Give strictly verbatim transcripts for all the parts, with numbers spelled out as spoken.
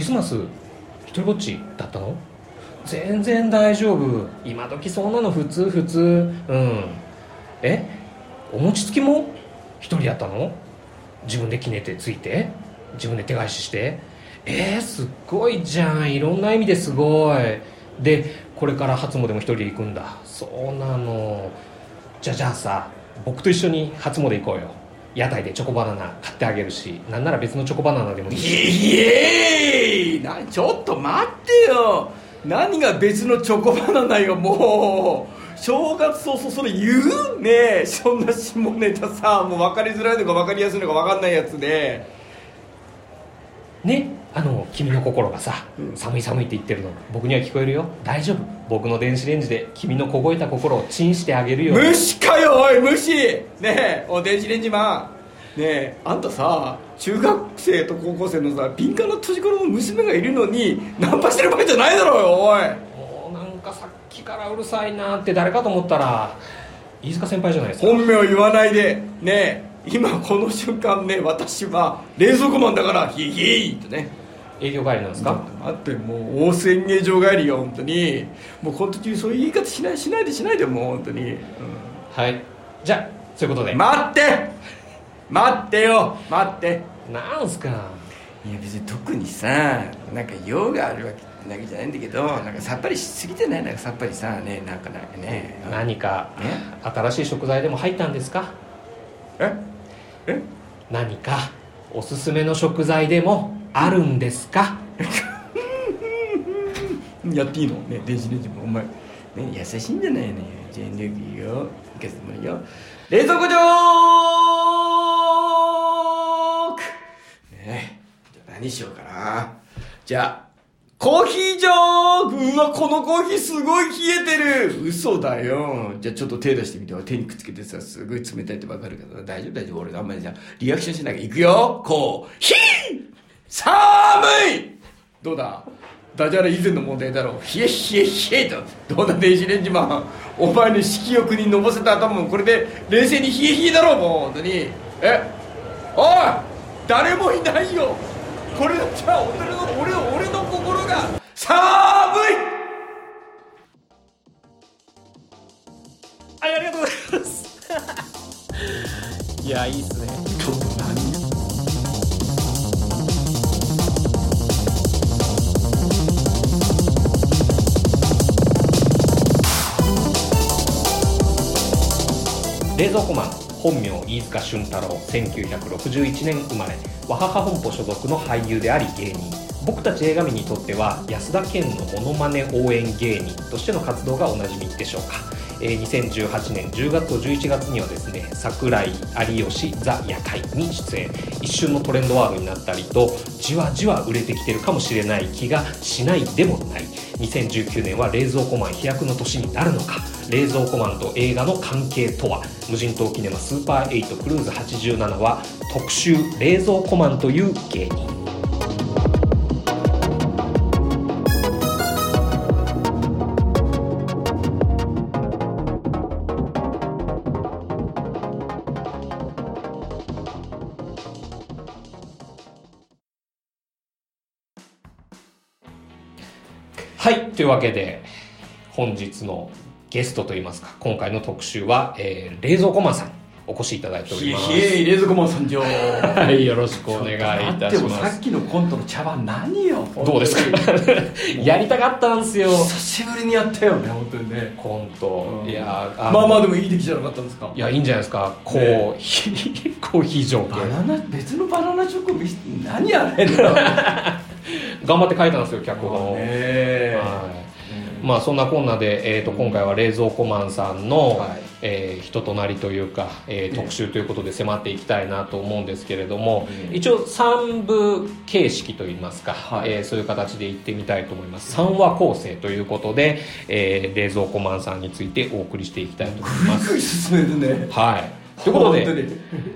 リスマス一人ぼっちだったの？全然大丈夫、今時そんなの普通普通。うんえお餅つきも一人やったの？自分できねてついて自分で手返ししてえー、すっごいじゃん、いろんな意味ですごい。でこれから初詣も一人で行くんだ。そうなの。じゃあじゃあさ、僕と一緒に初詣行こうよ。屋台でチョコバナナ買ってあげるし、なんなら別のチョコバナナでもいい。イエーイ。なちょっと待ってよ、何が別のチョコバナナよ。もう正月早々それ言うねえ、そんな下ネタさ、もう分かりづらいのか分かりやすいのか分かんないやつでね。あの君の心がさ、うん、寒い寒いって言ってるの僕には聞こえるよ。大丈夫、僕の電子レンジで君の凍えた心をチンしてあげるよ。虫かよおい虫ねえ、お電子レンジマンねえ、あんたさ中学生と高校生のさ敏感な年頃の娘がいるのにナンパしてる場合じゃないだろうよ。おいもうなんかさっきからうるさいなって、誰かと思ったら飯塚先輩じゃないですか。本名言わないでねえ、今この瞬間ね、私は冷蔵庫マンだからヒーヒーってね。営業帰りなんですか？あってもう大仙営業帰りよ本当に。もうこの時そういう言い方しないしないでしないでもう本当に、うん、はいじゃあそういうことで。待って待ってよ待って。なんすか？いや別に特にさなんか用があるわけだけじゃないんだけど、なんかさっぱりしすぎてない？なんかさっぱりさね、なんかなんかね、何か新しい食材でも入ったんですか？ええ何かおすすめの食材でもあるんですか？やっていいのね、電子レンジもお前、ね、優しいんじゃないのよ。じゃあエネルギーを生かしてもらうよ。冷蔵庫ジョークねえ、じゃあ何しようかな。じゃあコーヒージョーク。うわこのコーヒーすごい冷えてる。嘘だよ。じゃあちょっと手出してみてよ。手にくっつけてさ、すごい冷たいってわかるけど大丈夫大丈夫。俺あんまりじゃあリアクションしなきゃ。いくよコーヒー。寒い。どうだ、ダジャレ以前の問題だろう。冷え冷え冷えと。どうだ電子レンジマン、お前の色欲にのぼせた頭もこれで冷静に冷え冷えだろう。もう本当に。えおい誰もいないよ。これじゃあ俺の俺の俺の心が寒い。ありがとうございますいやいいっすね。ちょっと何冷蔵庫マン、本名飯塚俊太郎、せんきゅうひゃくろくじゅういちねん生まれ、わはは本舗所属の俳優であり芸人。僕たち映画見にとっては安田顕のモノマネ応援芸人としての活動がおなじみでしょうか。にせんじゅうはちねんじゅうがつとじゅういちがつにはですね、櫻井有吉ザ・夜会に出演。一瞬のトレンドワードになったりと、じわじわ売れてきてるかもしれない気がしないでもない。にせんじゅうきゅうねんは冷蔵庫マン飛躍の年になるのか。冷蔵庫マンと映画の関係とは。無人島キネマスーパーはちクルーズはちじゅうななは特集、冷蔵庫マンという芸人。はい、というわけで本日のゲストといいますか、今回の特集は、えー、冷蔵庫マンさんにお越しいただいております。ひえ冷蔵庫マンさんじょはい、よろしくお願いいたします。でもさっきのコントの茶番何よ。どうですかやりたかったんすよ。久しぶりにやったよね本当にね、コント、うん、いやあまあまあでもいい出来じゃなかったんですか。いやいいんじゃないですか、コーヒーコーヒージョーク。バナナ、別のバナナチョコビ何やれんの頑張って書いたんですよ脚本を。まあそんなこんなで、えーと今回は冷蔵庫マンさんの、はい、えー、人となりというか、えー、特集ということで迫っていきたいなと思うんですけれども、うん、一応さん部形式といいますか、はい、えー、そういう形でいってみたいと思います。さんわ構成ということで、えー、冷蔵庫マンさんについてお送りしていきたいと思います。ぐいぐい進めるね。はいということで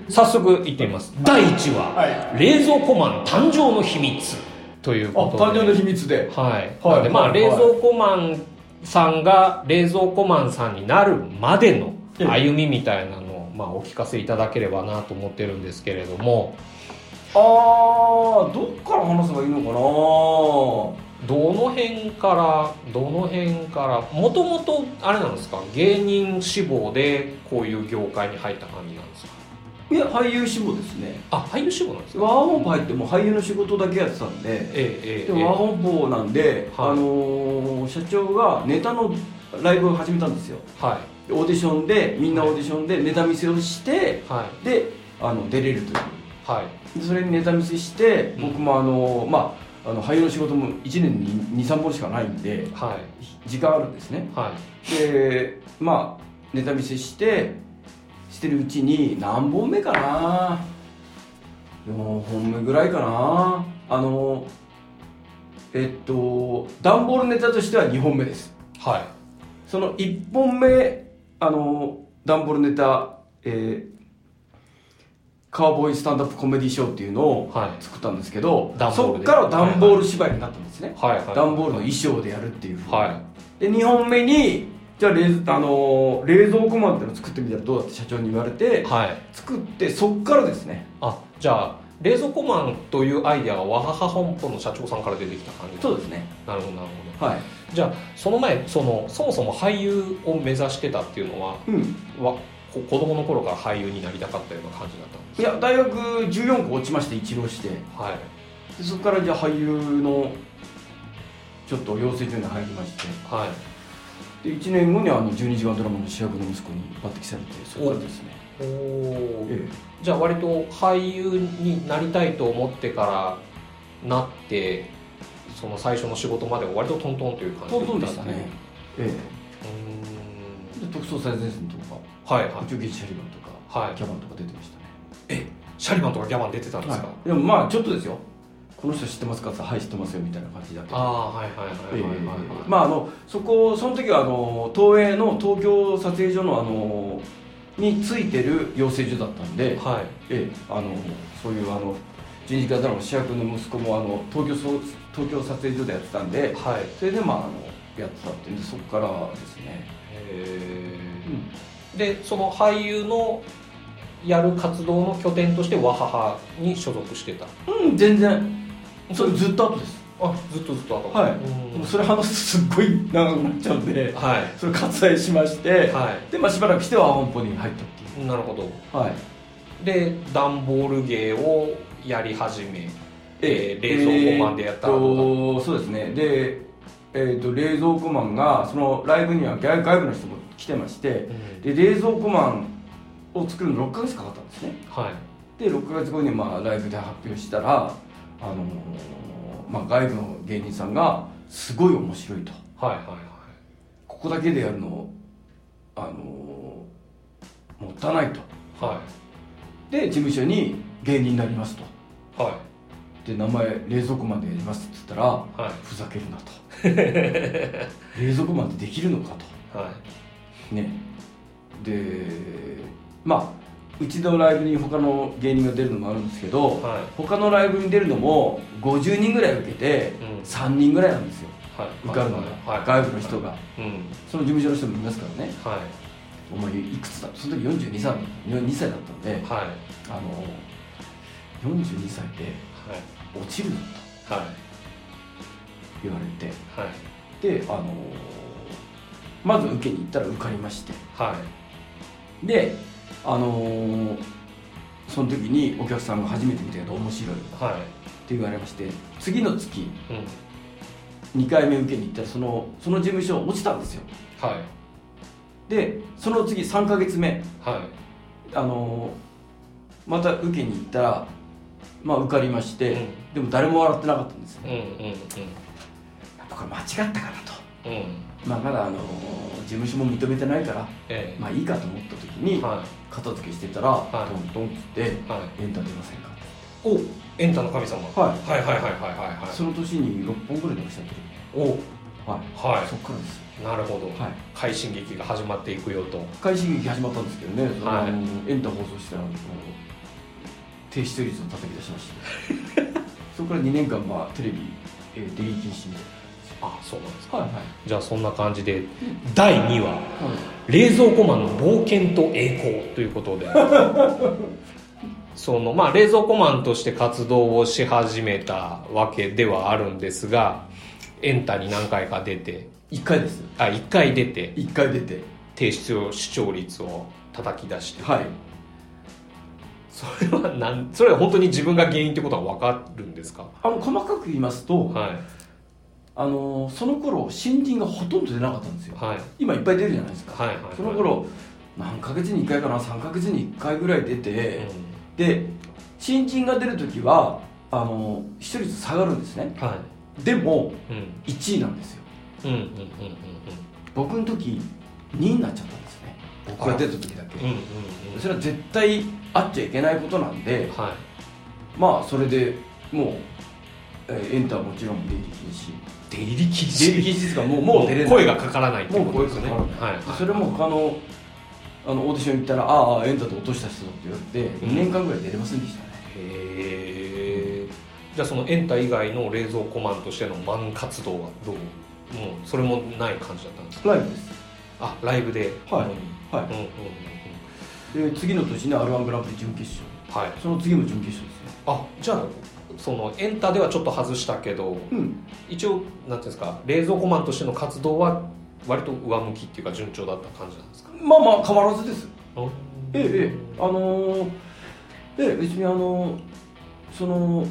早速いってみます。だいいちわ、はい、冷蔵庫マン誕生の秘密ということで。あ、誕生の秘密で、はいはい、でまあ、はい、冷蔵庫マンさんが冷蔵庫マンさんになるまでの歩みみたいなのを、まあ、お聞かせいただければなと思ってるんですけれども、ああ、どっから話せばいいのかな。どの辺からどの辺からもともとあれなんですか、芸人志望でこういう業界に入った感じなんですか。いや、俳優志望ですね。あ、俳優志望なんですか。ワーホンポ入っても俳優の仕事だけやってたんで、ええ、でワーホンポなんで、はい、あのー、社長がネタのライブを始めたんですよ。はい、オーディションで、みんなオーディションでネタ見せをして、はい、であの出れるという、はい、それにネタ見せして、うん、僕もあの、まあ、あの俳優の仕事もいちねんにに、さんぼんしかないんで、はい、時間あるんですね、はい、で、まあネタ見せしてしてるうちに何本目かな、よんほんめぐらいかな、あのえっと段ボールネタとしてはにほんめです、はい、そのいっぽんめあの段ボールネタ、えーカウボーイスタンダップコメディショーっていうのを作ったんですけど、はい、そっから段ボール芝居になったんですね、はいはい、段ボールの衣装でやるっていうふうに、はい、でにほんめにじゃあ 冷,、あのー、冷蔵庫マンってのを作ってみたらどうだって社長に言われて、はい、作って、そっからですね。あ、じゃあ冷蔵庫マンというアイデアはワハハ本舗の社長さんから出てきた感じ。そうですね。なるほどなるほど、はい、じゃあその前、そのそもそも俳優を目指してたっていうのは、うん、は子供の頃から俳優になりたかったような感じだったんです。いや、大学じゅうよんこ落ちまして、一浪して、はい、でそこからじゃあ俳優のちょっと養成所に入りまして、はい、でいちねんごにあのじゅうにじかんドラマの主役の息子に抜擢されて、そこからですね。おお、ええ、じゃあ割と俳優になりたいと思ってからなって、その最初の仕事までは割とトントンという感じだった。トントンでしたね、ええ、うん、で特捜最前線とか、はいはい、中継シャリバンとか、はい、ギャバンとか出てましたね。え、シャリバンとかギャバン出てたんですか。はい、でもまあちょっとですよ。この人知ってますかって、はい知ってますよみたいな感じだった。ああ、はいはいはいはいはい、えー、まああのそこ、その時はあの東映の東京撮影所のあのについてる養成所だったんで、はい、えー、あのそういうあのじゅうにじかんドラマの主役の息子もあの東京東京撮影所でやってたんで、はい、それでまああのやってたっていうんで、そこからですね。へえ、うん、でその俳優のやる活動の拠点としてワハハに所属してた。うん、全然それずっと後です。あ、ずっとずっと後。はい、うん、それ話すとすっごい長くなっちゃうんで、はい、それ割愛しまして、はい、でまあ、しばらくしてワハ本舗に入ったっていう。なるほど、はい、で段ボール芸をやり始め、えー、冷蔵庫マンでやったらどうだった。そうですね。で、えー、と冷蔵庫マンがそのライブには外部の人も来てまして、うん、で冷蔵庫マンを作るのろっかげつかかったんですね、はい、でろっかげつごにまあライブで発表したら、あのーまあ、外部の芸人さんがすごい面白いと、はいはいはい、ここだけでやるの、あのー、もったいないと、はい、で事務所に芸人になりますと、はい、で名前冷蔵庫マンでやりますって言ったら、はい、ふざけるなと冷蔵庫マンってできるのかと、はいね、でまあうちのライブに他の芸人が出るのもあるんですけど、はい、他のライブに出るのもごじゅうにんぐらい受けて、うん、さんにんぐらいなんですよ、はい、受かるのが、はい、外部の人が、はい、うん、その事務所の人もいますからね、はい、お前いくつだ、その時よんじゅうにさいだったんで、はい、あのよんじゅうにさいで落ちるのと、はい、言われて、はい、であのまず受けに行ったら受かりまして、はい、で、あのー、その時にお客さんが初めて見たけど面白い、はい、って言われまして、次の月、うん、にかいめ受けに行ったらその、その事務所落ちたんですよ、はい、で、その次さんかげつめ、はい、あのー、また受けに行ったら、まあ、受かりまして、うん、でも誰も笑ってなかったんですよ、うんうんうん、やっぱこれ間違ったかなと、うん、まあ、まだあの事務所も認めてないから、ええ、まあいいかと思った時に片付けしてたら、はい、トントンって「エンタ出ませんか」って、はい、おエンタの神様、はい、はいはいはいはいはい、その年にろっぽんぐらい出ましたけど、おはいはい、そっからです。なるほど、はい、快進撃が始まっていくよと。快進撃始まったんですけどね、はい、エンタ放送したら低視聴率を叩き出しました、ね、そこからにねんかん、まあ、テレビ出入り禁止みたいな。あ、そうなんですか、はいはい、じゃあそんな感じで、うん、だいにわ、はい、冷蔵庫マンの冒険と栄光ということでそのまあ冷蔵庫マンとして活動をし始めたわけではあるんですが、エンタに何回か出ていっかいです。あ、いっかい出ていっかい出て低視聴率を叩き出して、はい、それはなんそれは本当に自分が原因ってことは分かるんですか？あの細かく言いますと、はい、あのその頃新人がほとんど出なかったんですよ、はい、今いっぱい出るじゃないですか、はいはいはい、その頃何ヶ月にいっかいかな、さんかげつにいっかいぐらい出て、うん、で新人が出るときはあの視聴率下がるんですね、はい、でも、うん、いちいなんですよ、うんうんうんうんうん、僕の時にいになっちゃったんですよね、僕が出たときだけ、うんうんうん、それは絶対あっちゃいけないことなんで、はい、まあそれでもう、えー、エンタはもちろん出入り禁止出入り禁止出入り禁止ですからもう、もう出れない、声がかからないってことですね、もう声がかからない、はいはい、それも他のあのオーディション行ったら、ああエンタと落とした人って言われてにねんかんぐらい出れませんでしたね、うん、へえ。じゃあそのエンタ以外の冷蔵庫マンとしてのマン活動はどう、もうそれもない感じだったんですか？ライブです。あ、ライブで、はい、はい、うんうんうん、で次の年に アールワン グランプリ準決勝、はい、その次も準決勝ですよ。あ、じゃあそのエンタではちょっと外したけど、うん、一応なんていうんですか、冷蔵庫マンとしての活動は割と上向きっていうか順調だった感じなんですか？まあまあ変わらずです。ええええ、あのー、ええ、別にあのー、その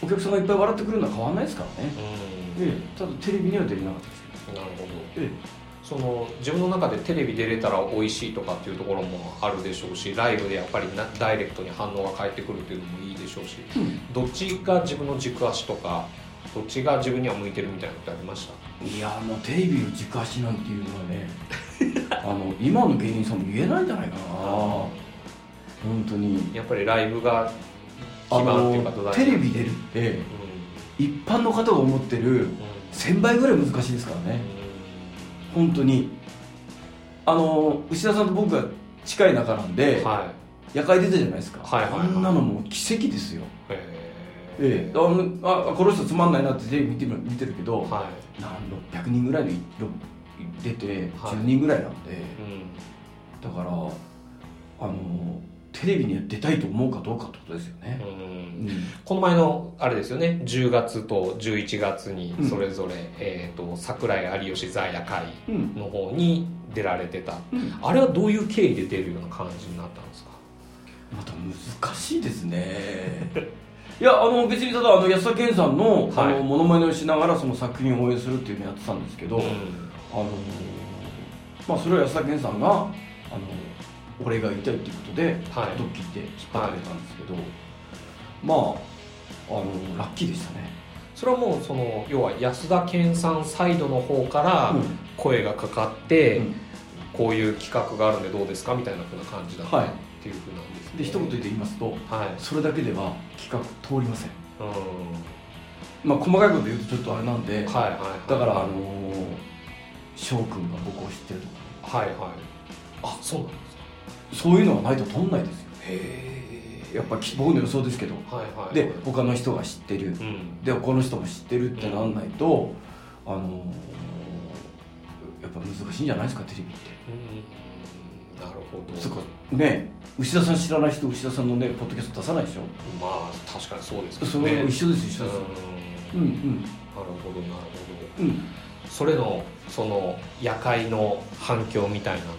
お客さんがいっぱい笑ってくるのは変わらないですからね。うん、ええ、ただテレビには出れなかったですけど。なるほど。ええ、その自分の中でテレビ出れたら美味しいとかっていうところもあるでしょうし、ライブでやっぱりなダイレクトに反応が返ってくるっていうのもいいでしょうし、うん、どっちが自分の軸足とか。どっちが自分には向いてるみたいなことありました？いや、もうテレビの軸足なんていうのはねあの今の芸人さんも言えないんじゃないかな本当に。やっぱりライブが基盤っていうか土台、テレビ出るって、うん、一般の方が思ってるせんばいぐらい難しいですからね、うん、本当にあの牛田さんと僕が近い仲なんで、はい、夜会出たじゃないですか、はいはいはい、あんなのもう奇跡ですよ。へええ、あのあこの人つまんないなってテレビ見てる、見てるけど、はい、何ろっぴゃくにんぐらいの出てじゅうにんぐらいなんで、はい、うん、だからあのテレビに出たいと思うかどうかってことですよね、うん、うん、この前のあれですよね、じゅうがつとじゅういちがつにそれぞれ、うん、えー、と櫻井有吉座夜会の方に出られてた、うん、あれはどういう経緯で出るような感じになったんですか？また難しいですねいや、あの別にただあの安田顕さんのモノマネをしながらその作品を応援するっていうのをやってたんですけど、うん、あのまあ、それは安田顕さんがあの俺が言いたいっていうことで、はい、ドッキリで引っ張ってたんですけど、はい、まあ、あのラッキーでしたね。それはもうその要は安田顕さんサイドの方から声がかかって、うん、こういう企画があるんでどうですかみたいな風な感じだった、はい、っていう風なんですね。で、一言で言いますと、はい、それだけでは企画通りません。うん、まあ、細かいこと言うとちょっとあれなんで、はいはいはい、だからあの翔くんが僕を知ってるとか、はいはい、あ、そうなんですか。そういうのがないと通んないですよ。へー、やっぱり僕の予想ですけど、はいはい、で他の人が知ってる、うん、で他の人も知ってるってなんないと、うん、あのやっぱ難しいんじゃないですかテレビって。うん、なるほど。そっかね、牛田さん知らない人、牛田さんのねポッドキャスト出さないでしょ。まあ確かにそうですけどね。それ一緒です一緒です。うんうん。なるほどなるほど。うん。それのその夜会の反響みたいなのが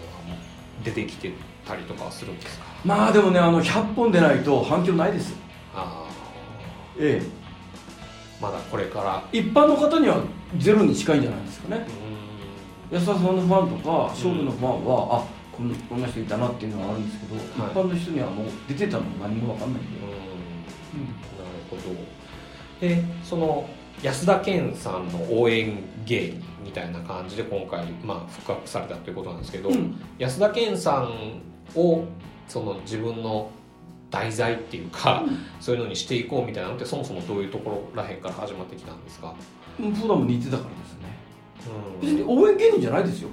出てきてたりとかするんですか？まあでもね、あのひゃっぽん出ないと反響ないです。ああ。ええ。まだこれから一般の方にはゼロに近いんじゃないですかね。うん、安田さんのファンとか勝負のファンは、うん、あ、こんな人いたなっていうのはあるんですけど、はい、一般の人にはもう出てたのも何も分かんないんで、うん、うん、なるほど。で、その安田顕さんの応援芸人みたいな感じで今回、まあ、復活されたということなんですけど、うん、安田顕さんをその自分の題材っていうか、うん、そういうのにしていこうみたいなのってそもそもどういうところらへんから始まってきたんですか？うん、普段も似てたからですね、うん、別に応援芸人じゃないですよ。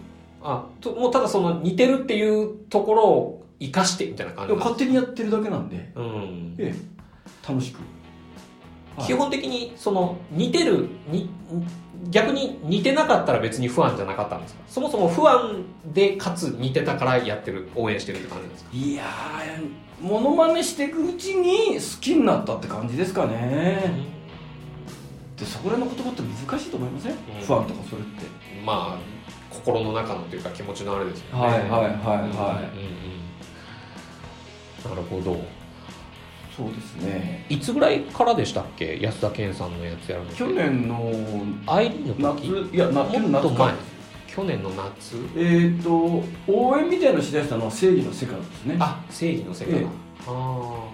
あ、ともうただその似てるっていうところを生かしてみたいな感じなんです。勝手にやってるだけなんで、うん、ええ、楽しく。基本的にその似てるに逆に似てなかったら別に不安じゃなかったんですか？そもそも不安でかつ似てたからやってる、応援してるって感じですか？いやー、モノマネしていくうちに好きになったって感じですかね、うん、でそこらの言葉って難しいと思いません、うん、不安とかそれってまあ心の中のというか気持ちのあれですよね。はいはいはいはい、うんうん、なるほど。そうですね。いつぐらいからでしたっけ、安田顕さんのやつやるの？去年のアイリーンの時、いや去年の夏か、去年の夏、えー、と応援みたいなのしだしたのは正義の世界ですね。あ、正義の世界、えー、あ、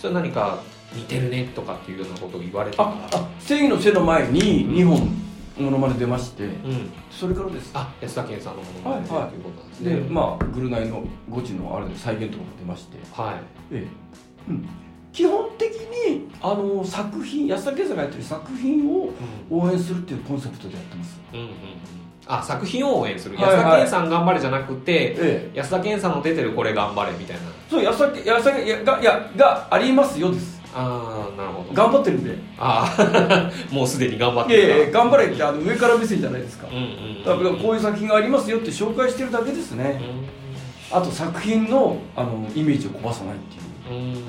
それ何か似てるねとかっていうようなことを言われて、ああ、正義の世の前ににほん、うんモノマネ出まして、うん、それからです。あ、安田顕さんのモノマネということなんですね。はいはい、で、まあグルナイのゴチのあれで再現とかも出まして、はい。ええ、うん、基本的にあの作品、安田顕さんがやってる作品を応援するっていうコンセプトでやってます。うんうんうん、あ、作品を応援する。はいはい、安田顕さん頑張れじゃなくて、ええ、安田顕さんの出てるこれ頑張れみたいな。そう、安田安田いやがいやがありますよです。あー、なるほど。頑張ってるんで、あもうすでに頑張ってるから、いやいや頑張れってあの上から目線じゃないですか、うんうんうん、だからこういう作品がありますよって紹介してるだけですね、うん、あと作品の、あのイメージを壊さないっていう、うん、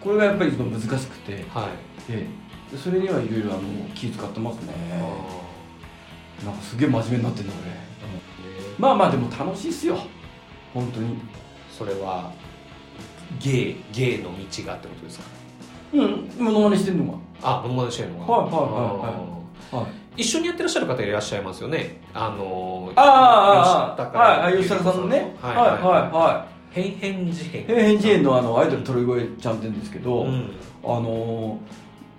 これがやっぱり難しくて、はい、ええ、それにはいろいろ気使ってますね。あ、なんかすげえ真面目になってるんだ俺、うん、まあまあでも楽しいっすよ本当に。それは芸、芸の道がってことですか？うん、モノマネしてるのが。あ、モノマネしてるのが。はいはいはい、はい、一緒にやってらっしゃる方いらっしゃいますよね。あのー、ああ、はい、吉田さんのね。はいはいはい。変変事変。変変事変のあのアイドル鳥越ちゃんって言うんですけど、うん、あの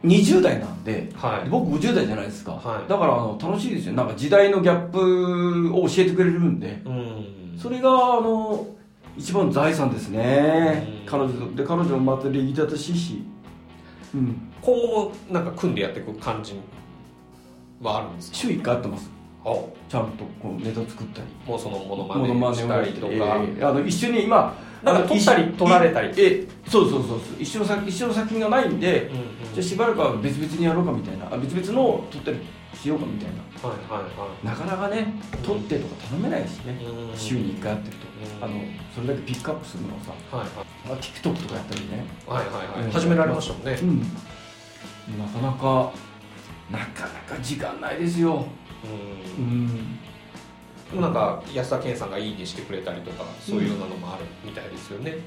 ー、にじゅう代なんで、はい、僕ごじゅう代じゃないですか。はい、だからあの楽しいですよ。なんか時代のギャップを教えてくれるんで、うん、それがあのー。一番財産ですね、うん、彼女で彼女もまた礼儀正しいし、うん、今後もなんか組んでやっていく感じはあるんですか？週いっかいやってます。あ、ちゃんとこうネタ作ったりもうそのモノマネしたりとか、えー、あの一緒に今なんか撮ったり撮られたり、えそうそうそう、一緒の作一緒の作品がないんで、うんうん、じゃあしばらくは別々にやろうかみたいな、別々の撮ったりしようかみたいな、はいはいはい、なかなかね撮ってとか頼めないしね、うん、週にいっかいやってると、あのそれだけピックアップするのをさ、はいはい、まあ、TikTok とかやったりね、はいはいはい、始められましたもんね、うん、なかなかなかなか時間ないですよ。うん、でもなんか安田顕さんがいいにしてくれたりとかそういうようなのもあるみたいですよね、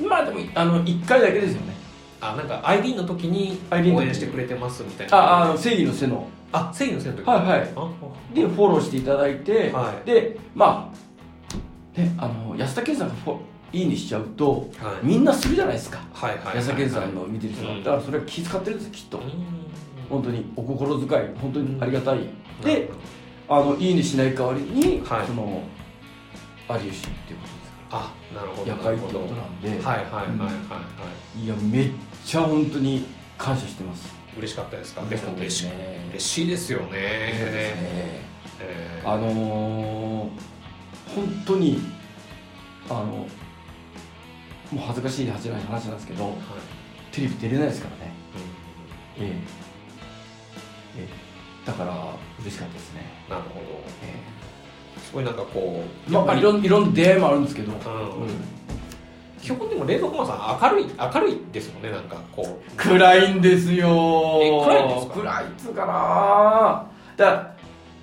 うん、まあでもあのいっかいだけですよね。あ、なんかアイリーンの時に応援してくれてますみたいな。ああ、あの正義の背のあ正義の背の時、はいはい、あでフォローしていただいて、はい、でまあね、あの安田顕さんがいいにしちゃうと、はい、みんなするじゃないですか、はいはい、安田顕さんの見てる人が、はい、だからそれは気遣ってるんですきっと、うん、本当にお心遣い本当にありがたい、うん、であのいいにしない代わりに、はい、その有吉っていうことですから、あ、なるほど、夜会ってことなんで、はいはいはいはい、はい、いやめっちゃ本当に感謝してます。嬉しかったですか？嬉しかったですね。嬉しいですよね、えーえー、あのー本当にあのもう恥ずかしい話なんですけど、はい、テレビ出れないですからね、うん、えーえー、だから嬉しかったですね。なるほど、えー、すごいなんかこう、まあ、いろんな出会いもあるんですけど、うんうん、基本でも冷蔵庫マンさん明るい明るいですもんね。なんかこう暗いんですよ。え暗いんですか？暗いっつうかな、だから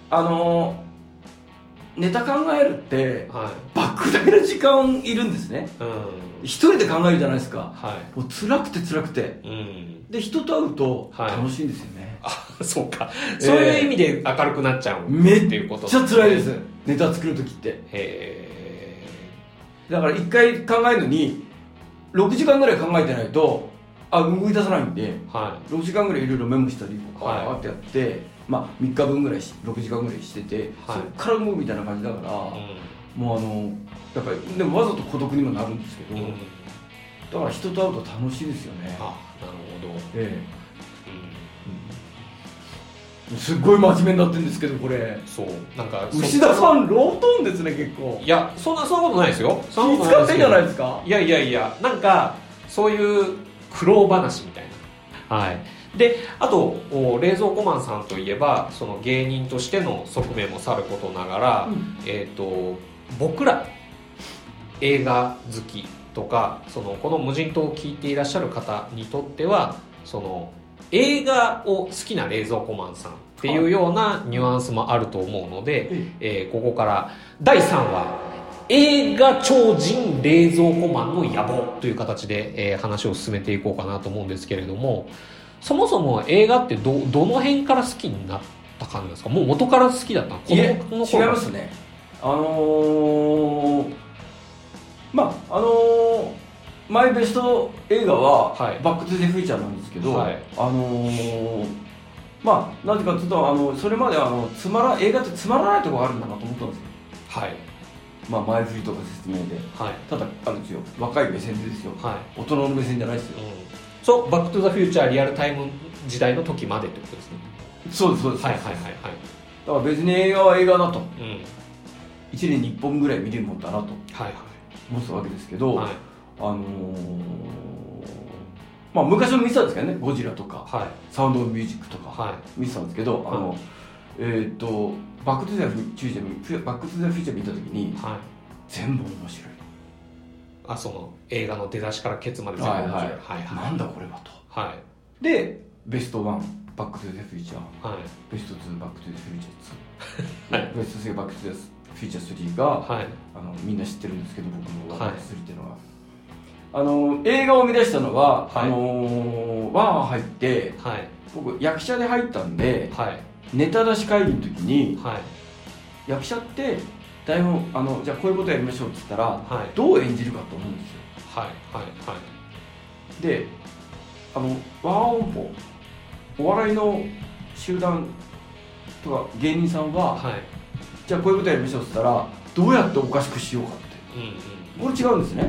あのーネタ考えるって、はい、莫大な時間いるんですね、うん、一人で考えるじゃないですか、はい、もう辛くて辛くて、うん、で人と会うと楽しいんですよね、はい、あ、そうか、えー、そういう意味で明るくなっちゃうめっちゃ辛いです、ネタ作る時って。へえ。だから一回考えるのにろくじかんぐらい考えてないとあ動き出さないんで、はい、ろくじかんぐらいいろいろメモしたりとか、はい、ってやって、まあ、みっかぶんぐらいろくじかんぐらいしてて、はい、そっから動くみたいな感じだから、うん、もうあのやっぱりでもわざと孤独にもなるんですけど、うん、だから人と会うと楽しいですよね。あ、なるほど、ええ、うん、すっごい真面目になってるんですけどこれ。そうなんか牛田さんロートーンですね結構。いやそんなそんなことないですよ。気使ってんじゃないですか。いやいやいや、なんかそういう苦労話みたいな、はい、であと冷蔵庫マンさんといえばその芸人としての側面もさることながら、うんえー、と僕ら映画好きとかそのこの無人島を聞いていらっしゃる方にとってはその映画を好きな冷蔵庫マンさんっていうようなニュアンスもあると思うので、うんえー、ここからだいさんわ映画超人冷蔵庫マンの野望という形で、えー、話を進めていこうかなと思うんですけれども、そもそも映画って ど, どの辺から好きになった感じですか？もう元から好きだったの？いえ、この頃違いますね。あのー、まああのー、マイベスト映画は、はい、バック・トゥ・ザ・フューチャーなんですけど、はい、あのー、まあなぜかというとあのそれまであのつまら映画ってつまらないところがあるんだなと思ったんですよ。はい。まあ、前振りとか説明で、はい、ただあるんですよ、若い目線ですよ、はい、大人の目線じゃないですよ、うん、そう、バックトゥザフューチャーリアルタイム時代の時までってことですね。そうです、そうです、はいはいはい、はい、だから別に映画は映画だと、うん、いちねんにいっぽんぐらい見れるもんだなと、はいはい、思ってたわけですけど、はい、あのー、まあ昔も見てたんですけどね、ゴジラとか、はい、サウンドオブミュージックとか、はい、見てたんですけど、はい、あの、はい、えー、っとバックトゥザフューチャー、バックトゥザフューチャー見たときに、はい、全部面白い。あ、その映画の出だしからケツまで全部面白い。はいはいはいはい、なんだこれはと。はい、でベストワンバックトゥザフューチャー、はい、ベストツーバックトゥザフューチャーツー、はい、ベストスリーバックトゥザフューチャースリーが、はい、あのみんな知ってるんですけど僕もバックトゥザスリーっていうのは、あの映画を生み出したのは、はい、あのワン入って、はい、僕役者で入ったんで。はいネタ出し会議の時に、はい、役者って台本あのじゃあこういうことやりましょうって言ったら、はい、どう演じるかと思うんですよ。はいはいはい。で、あのワンオンポお笑いの集団とか芸人さんは、はい、じゃあこういうことやりましょうって言ったらどうやっておかしくしようかって、うんうん、これ違うんですね、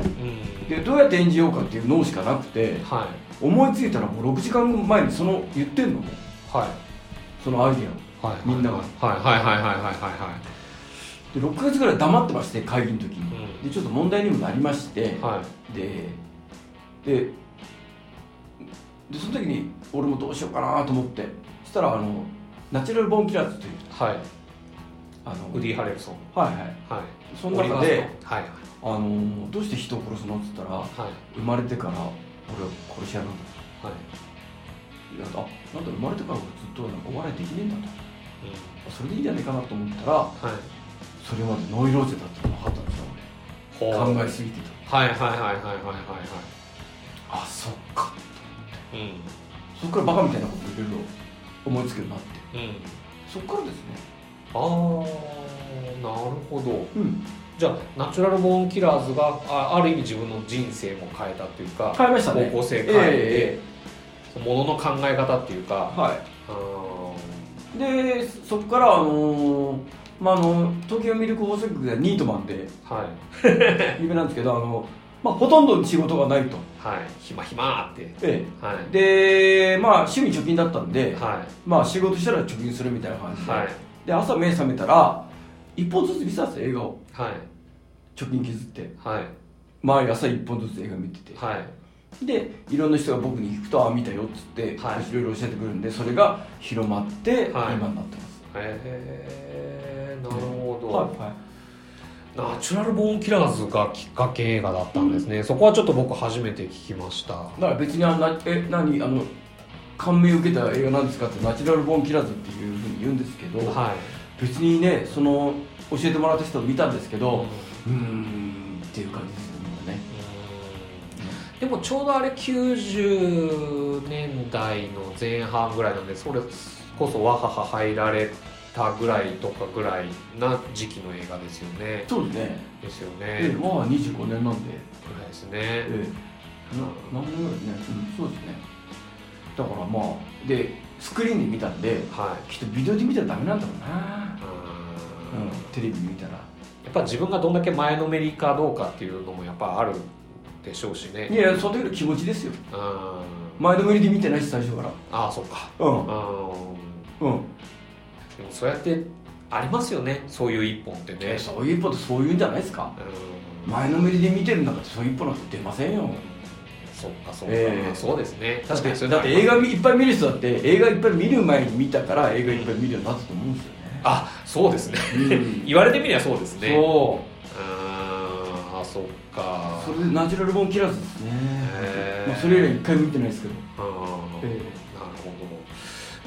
うん。で、どうやって演じようかっていう脳しかなくて、はい、思いついたらもうろくじかんまえにその言ってんのも、はい。そのアイディアを、はい、みんながはいはいはいはいはいはいでろっかげつぐらい黙ってまして会議の時に、うん、でちょっと問題にもなりまして、はい、で, で, でその時に俺もどうしようかなと思ってそしたらあのナチュラルボーンキラーズという、はい、あのウディ・ハレルソンはいはいはいその中で、はい、あのどうして人を殺すのって言ったら、はい、生まれてから俺は殺し屋なんだと、はいあ、なんだ生まれてからずっとなんかお笑いできねえんだと、うん、それでいいんじゃないかなと思ったら、はい、それまでノイローゼだったの分かったんですよ俺考えすぎてたはいはいはいはいはいはいあ、そっかと思って、うん、そっからバカみたいなこといろいろ思いつくようになって、うん、そっからですねあー、なるほど、うん、じゃあナチュラルボーンキラーズが あ, ある意味自分の人生も変えたというか変えましたね方向性変えて、えーものの考え方っていうか、はい、でそこから、あのーまあ、あの東京ミルク放送局ではニートマンで、はい、有名なんですけどあの、まあ、ほとんど仕事がないと、はい、ひまひまって、ええはい、で、まあ、趣味貯金だったんで、はいまあ、仕事したら貯金するみたいな感じで、はい、で朝目覚めたら一本ずつ見てたんですよ映画を、はい、貯金削って、はい、毎朝一本ずつ映画見てて、はいで、いろんな人が僕に聞くとあ見たよっつって、はい、いろいろ教えてくるんでそれが広まって、はい、今になってます。へえなるほど、はいはい、ナチュラルボーンキラーズがきっかけ映画だったんですね、うん、そこはちょっと僕初めて聞きました。だから別にあのえ何あの感銘を受けた映画なんですかってナチュラルボーンキラーズっていうふうに言うんですけど、はい、別にねその教えてもらった人を見たんですけど、うん、うーんっていう感じです。でもちょうどあれきゅうじゅうねんだいの前半ぐらいなんでそれこそワハハ入られたぐらいとかぐらいな時期の映画ですよね。そうですねですよね。ワハハにじゅうごねんなんでぐらいですね、ええ、な何年ぐらいね、うん、そうですね。だからまあでスクリーンで見たんで、はい、きっとビデオで見たらダメなんだろうなうん、うん、テレビ見たらやっぱ自分がどんだけ前のめりかどうかっていうのもやっぱあるでしょうしね。いやその時の気持ちですよ。あ前のめりで見てないし最初から。ああそうか。うんうんうん。でもそうやってありますよね。そういう一本ってね。そういう一本ってそういうんじゃないですか。うん前のめりで見てる中でそういう一本なんて出ませんよ。そうかそうか、えー、そうですね。確かにそれだって映画いっぱい見る人だって映画いっぱい見る前に見たから映画いっぱい見るようになったと思うんですよね。あ、そうですね、うん、言われてみればそうですね。そう、ああ、そっか、それでナチュラルボーンキラーズですね、えーまあ、それ以来いっかいも見てないですけど、あ、えー、なるほど。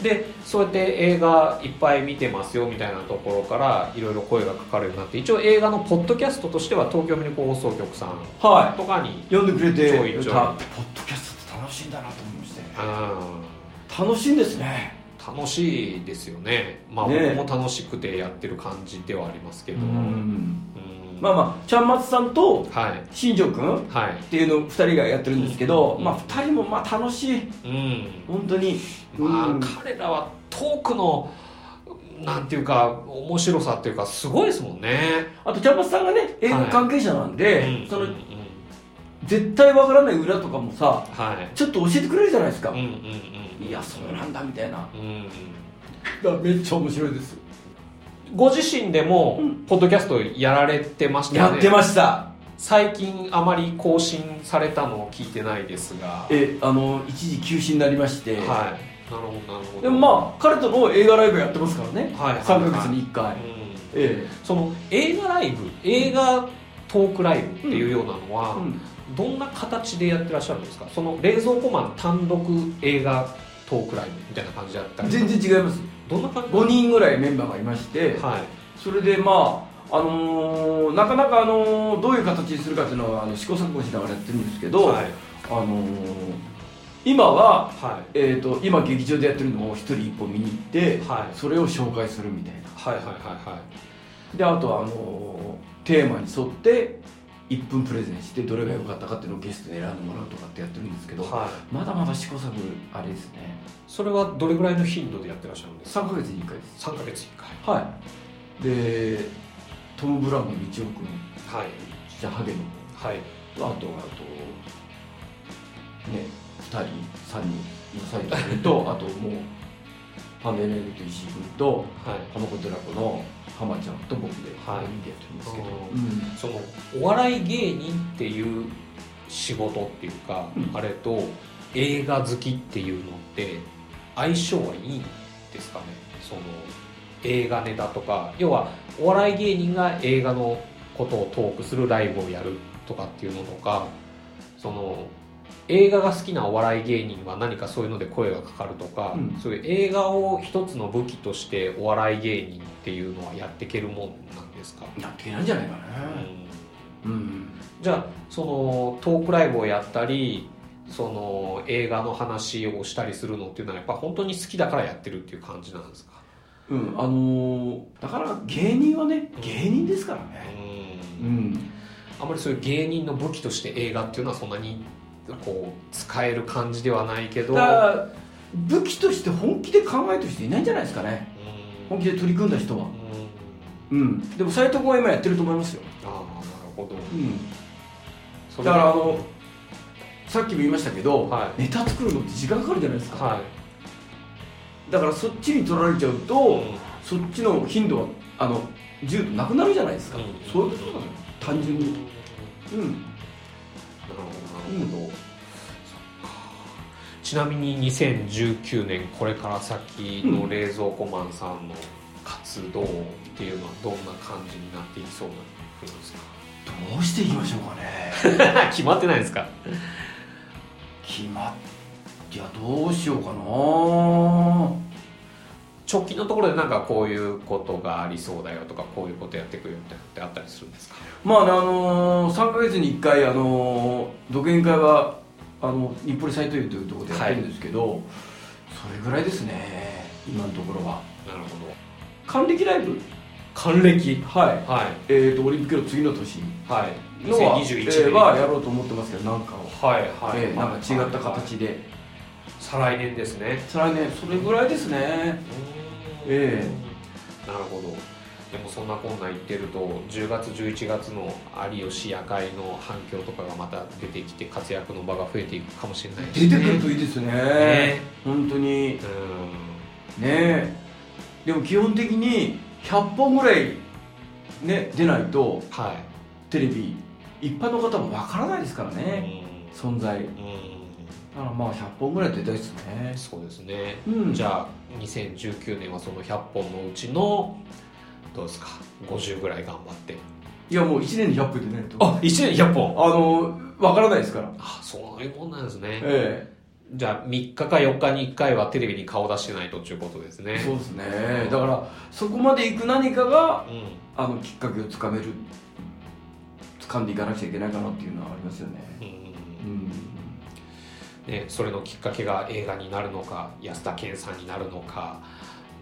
で、そうやって映画いっぱい見てますよみたいなところからいろいろ声がかかるようになって、一応映画のポッドキャストとしては東京ミルク放送局さんとかに、はい、呼んでくれて、ちょいちょい、たポッドキャストって楽しいんだなと思いまして、うん、楽しいんですね。楽しいですよね。まあ、ね、僕も楽しくてやってる感じではありますけど、うんうん、まあまあちゃんまつさんと新庄くんっていうのをふたりがやってるんですけど、はい、まあ、ふたりもまあ楽しい、うん、本当に、まあ、うん、彼らはトークのなんていうか面白さっていうかすごいですもんね。あとちゃんまつさんがね映画関係者なんで、はい、その、うんうんうん、絶対わからない裏とかもさ、はい、ちょっと教えてくれるじゃないですか、うんうんうん、いやそうなんだみたいな、うん、だからめっちゃ面白いです。ご自身でもポッドキャストやられてましたね。やってました。最近あまり更新されたのを聞いてないですが、えあの一時休止になりまして、はい、なるほどなるほど。でもまあ彼との映画ライブやってますからね、はいはい、さんかげつにいっかい、はい、ええ、その映画ライブ、映画トークライブっていうようなのは、うんうん、どんな形でやってらっしゃるんですか。その冷蔵庫マン単独映画トークライブみたいな感じだったり。全然違います。どんな感じ？ごにんぐらいメンバーがいまして、はい、それでまあ、あのー、なかなか、あのー、どういう形にするかっていうのはあの試行錯誤しながらやってるんですけど、はい、あのー、今は、はい、えー、と今劇場でやってるのをひとりいっぽん見に行って、はい、それを紹介するみたいな、はいはいはいはい、であとはあのー、テーマに沿っていっぷんプレゼンしてどれが良かったかっていうのをゲストで選んでもらうとかってやってるんですけど、はい、まだまだ試行錯誤あれですね。それはどれぐらいの頻度でやってらっしゃるんですか。さんかげつにいっかいです。さんかげつにいっかい、はい、でトム・ブラウンのみちおくん、はい、じゃあハゲの、はい、あとあとねふたりさんにんのサイトとあともうパネルの石井くんと、はい、浜子寺子の浜ちゃんと僕で、はい、見てやってるんですけど、うん、そのお笑い芸人っていう仕事っていうか、うん、あれと映画好きっていうのって相性はいいんですかね。その映画ネタとか、要はお笑い芸人が映画のことをトークするライブをやるとかっていうのとか、その映画が好きなお笑い芸人は何かそういうので声がかかるとか、うん、そういう映画を一つの武器としてお笑い芸人っていうのはやっていけるもんなんですか。やっていけないんじゃないかな、うんうん、じゃあそのトークライブをやったりその映画の話をしたりするのっていうのはやっぱ本当に好きだからやってるっていう感じなんですか。うん、あのー、だから芸人はね、うん、芸人ですからね、うんうん、あんまりそういう芸人の武器として映画っていうのはそんなにこう使える感じではないけど、だから武器として本気で考えてる人いないんじゃないですかね、うん、本気で取り組んだ人は、うん、うん、でも斎藤君は今やってると思いますよ。ああ、なるほど、うん、それだからあのさっきも言いましたけど、はい、ネタ作るのって時間かかるじゃないですか、はい、だからそっちに取られちゃうと、うん、そっちの頻度はあの自由となくなるじゃないですか、うん、そういうことだね、単純に、うん、なるほどなるほど、うん、そっか。ちなみににせんじゅうきゅうねんこれから先の冷蔵庫マンさんの活動っていうのはどんな感じになっていきそうなんですか。どうしていきましょうかね。決まってないですか。決まっいやどうしようかな。直近のところでなんかこういうことがありそうだよとかこういうことやってくるよみたいなってあったりするんですか。まあ、あのー、さんかげつにいっかい、あのー、独演会はあの日暮里斎藤湯というところでやってるんですけど、はい、それぐらいですね今のところは。なるほど。還暦ライブ、還暦、はい、はい、えーとオリンピックの次の年のは、はい、にせんにじゅういちねんはやろうと思ってますけど、なんかを、はいはい、えー、なんか違った形で、はいはい、再来年ですね。再来年、それぐらいですね。ええ、なるほど。でもそんなこんな言ってるとじゅうがつじゅういちがつの有吉夜会の反響とかがまた出てきて活躍の場が増えていくかもしれないですね。出てくるといいですね、ね、本当に、うんねえ。でも基本的にひゃっぽんぐらい、ね、出ないと、はい、テレビ一般の方もわからないですからね、うん、存在、うん、だからまあひゃっぽんぐらい出たいですね。そうですね、うん、じゃあにせんじゅうきゅうねんはそのひゃっぽんのうちのどうですかごじゅうぐらい頑張って。いやもういちねんにひゃっぽん出ないと。あ、いちねんにひゃっぽん、あのわからないですから。あ、そういうもんなんですね。ええ、じゃあみっかかよっかにいっかいはテレビに顔出してないとということですね。そうですね、うん、だからそこまで行く何かが、うん、あのきっかけをつかめる掴んでいかなきゃいけないかなっていうのはありますよね、うんうん、ね、それのきっかけが映画になるのか安田顕さんになるのか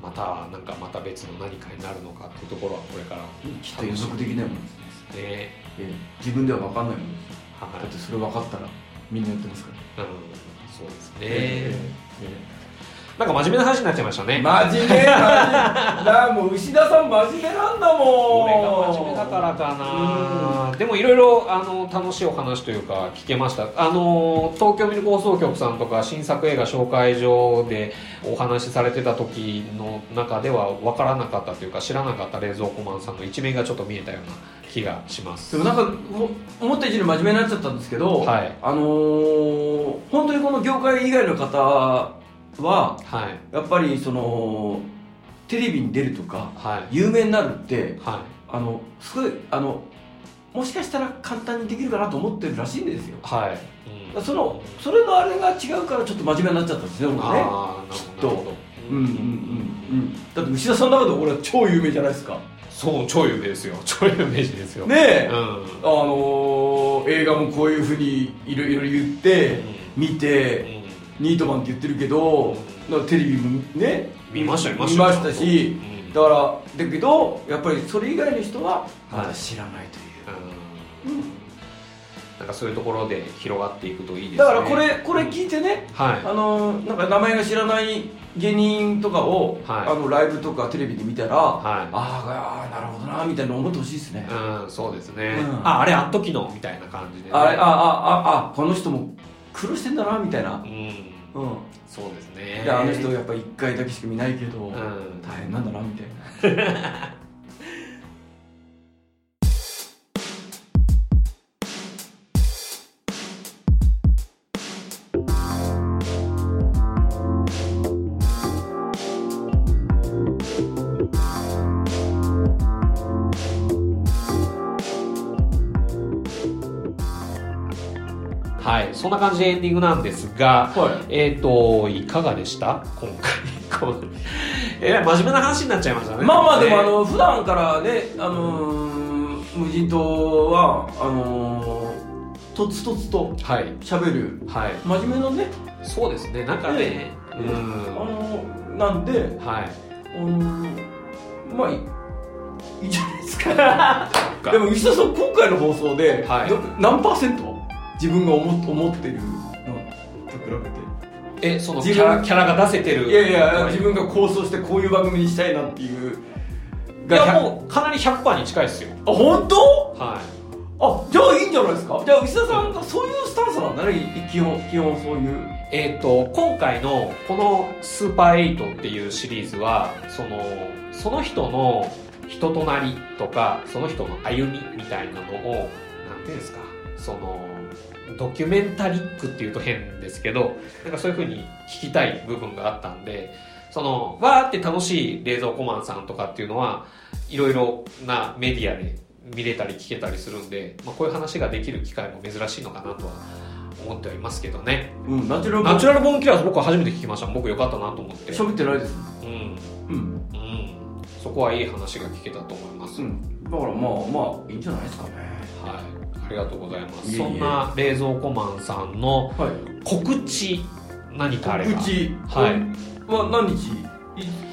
またはなんかまた別の何かになるのかっていうところはこれからきっと予測できないものですね、ね、え自分では分かんないものです、はい、だってそれ分かったらみんなやってますから、うん、そうですね、えーえー、なんか真面目な話になっちゃいましたね。真面目なもう牛田さん真面目なんだもん。俺が真面目だからかな。でもいろいろあの楽しいお話というか聞けました。あの東京ミルク放送局さんとか新作映画紹介所でお話しされてた時の中では分からなかったというか知らなかった冷蔵庫マンさんの一面がちょっと見えたような気がします。でもなんか思った以上に真面目になっちゃったんですけど、はい、あのー、本当にこの業界以外の方は、はい、やっぱりそのテレビに出るとか、はい、有名になるって、はい、あのすごいあのもしかしたら簡単にできるかなと思ってるらしいんですよ、はい、うん、そのそれのあれが違うからちょっと真面目になっちゃったんですね、僕ね、きっと。うんうんうんうん、だって牛田さんの中で俺は超有名じゃないですか。そう超有名ですよ、超有名人ですよねえ、うん、あのー、映画もこういうふうにいろいろ言って、うん、見て、うん、ニートマンって言ってるけど、うん、テレビもね見ました見ましたし、うん、だからだけどやっぱりそれ以外の人はまだ知らないという、はい、うん、なんかそういうところで広がっていくといいですね。だからこれこれ聞いてね、うん、はい、あのー、なんか名前が知らない芸人とかを、はい、あのライブとかテレビで見たら、はい、ああなるほどなみたいなの思ってほしいですね。うん、そうですね、うん、ああれあっときのみたいな感じで、ね、あれああああこの人も苦労してんだなみたいな、うん、うん、そうですね。であの人やっぱいっかいだけしか見ないけど、うん、大変なんだなみたいなそんな感じでエンディングなんですが、はい、えー、といかがでした今回えらい真面目な話になっちゃいましたね。まあまあでもあの普段からね、あのー、無人島はあのー、とつとつと喋る、はいはい、真面目のね、そうですね、なんかね、えーうん、あのー、なんで、はい、あのー、まあいいじゃないですかでも石田さん今回の放送で、はい、何パーセント自分が 思, 思ってるのと比べてえそのキャラキャラが出せてる、いやいや自分が構想してこういう番組にしたいなっていうがいやもうかなり ひゃくパーセント に近いですよ。あ、本当？はい、あ、じゃあいいんじゃないですか。じゃあ牛田さんがそういうスタンスなんだね、基本基本そういうえーと今回のこのスーパーはちっていうシリーズはそのその人の人となりとかその人の歩みみたいなのをなんていうんですか、そのドキュメンタリックっていうと変ですけどなんかそういう風に聞きたい部分があったんで、そのわーって楽しい冷蔵庫マンさんとかっていうのはいろいろなメディアで見れたり聞けたりするんで、まあ、こういう話ができる機会も珍しいのかなとは思ってはいますけどね、うん、ナチュラルボーン、ナチュラルボーンキラー僕は初めて聞きました。僕良かったなと思って喋ってないです、うんうんうん、そこはいい話が聞けたと思います、うん、だからまあまあいいんじゃないですかね。はい、ありがとうございます。いえいえ、そんな冷蔵庫マンさんの告知、はい、何かあれば、告知はい、は何日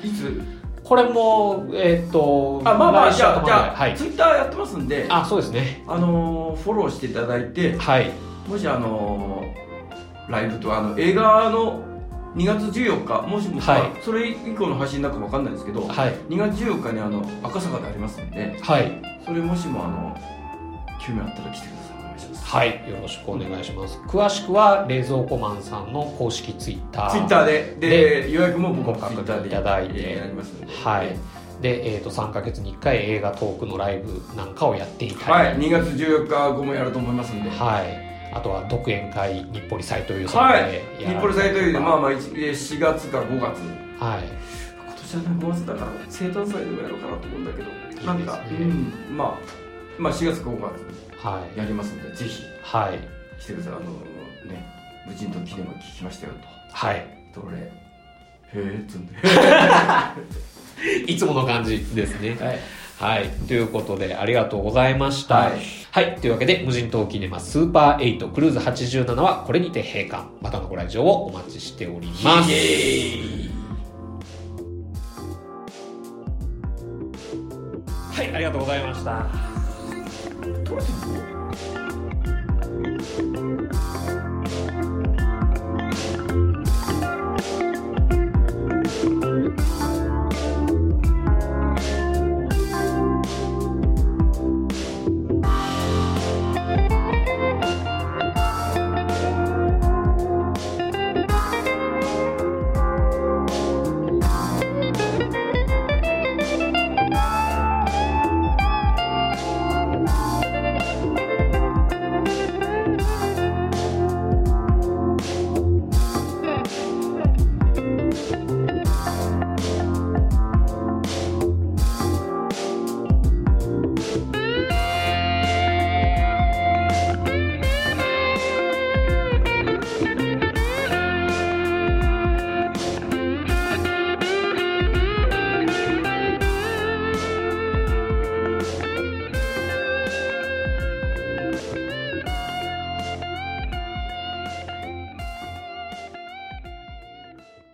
い, いつこれもえっ、ー、とあまあまあじゃあじゃあ、はい、ツイッターやってますんで、あ、そうですね、あのフォローしていただいて、はい、もしあのライブとあの映画のにがつじゅうよっかもしもし、はい、それ以降の配信なんかも分かんないですけど、はい、にがつじゅうよっかにあの赤坂でありますんで、はい、それもしもあの興味あったら来てください。お願いします。はい、よろしくお願いします。うん、詳しくは冷蔵庫マンさんの公式ツイッター、ツイッターで、で、で予約も僕もツイッターでいただいて、やりますので、はい。で、えーとさんかげつにいっかい映画トークのライブなんかをやっていたり、はい、にがつじゅうよっかごもやると思いますので、はい。あとは独演会日暮里斎藤優さんで、はい、日暮里斎藤優でまあまあしがつかごがつ、はい、今年はごがつだから生誕祭でもやろうかなと思うんだけど、いい、ね、なんか、うん、まあ、まあしがつかごがつやりますので、はい、ぜひ、はい、来てください。あのね、無人島来ても聞きましたよと、はい、どれへえっつんでいつもの感じですね。はいはい、ということでありがとうございました。はい、はい、というわけで無人島キネマスーパーはちクルーズはちじゅうななはこれにて閉館。またのご来場をお待ちしております。イエーイ。はい、ありがとうございました。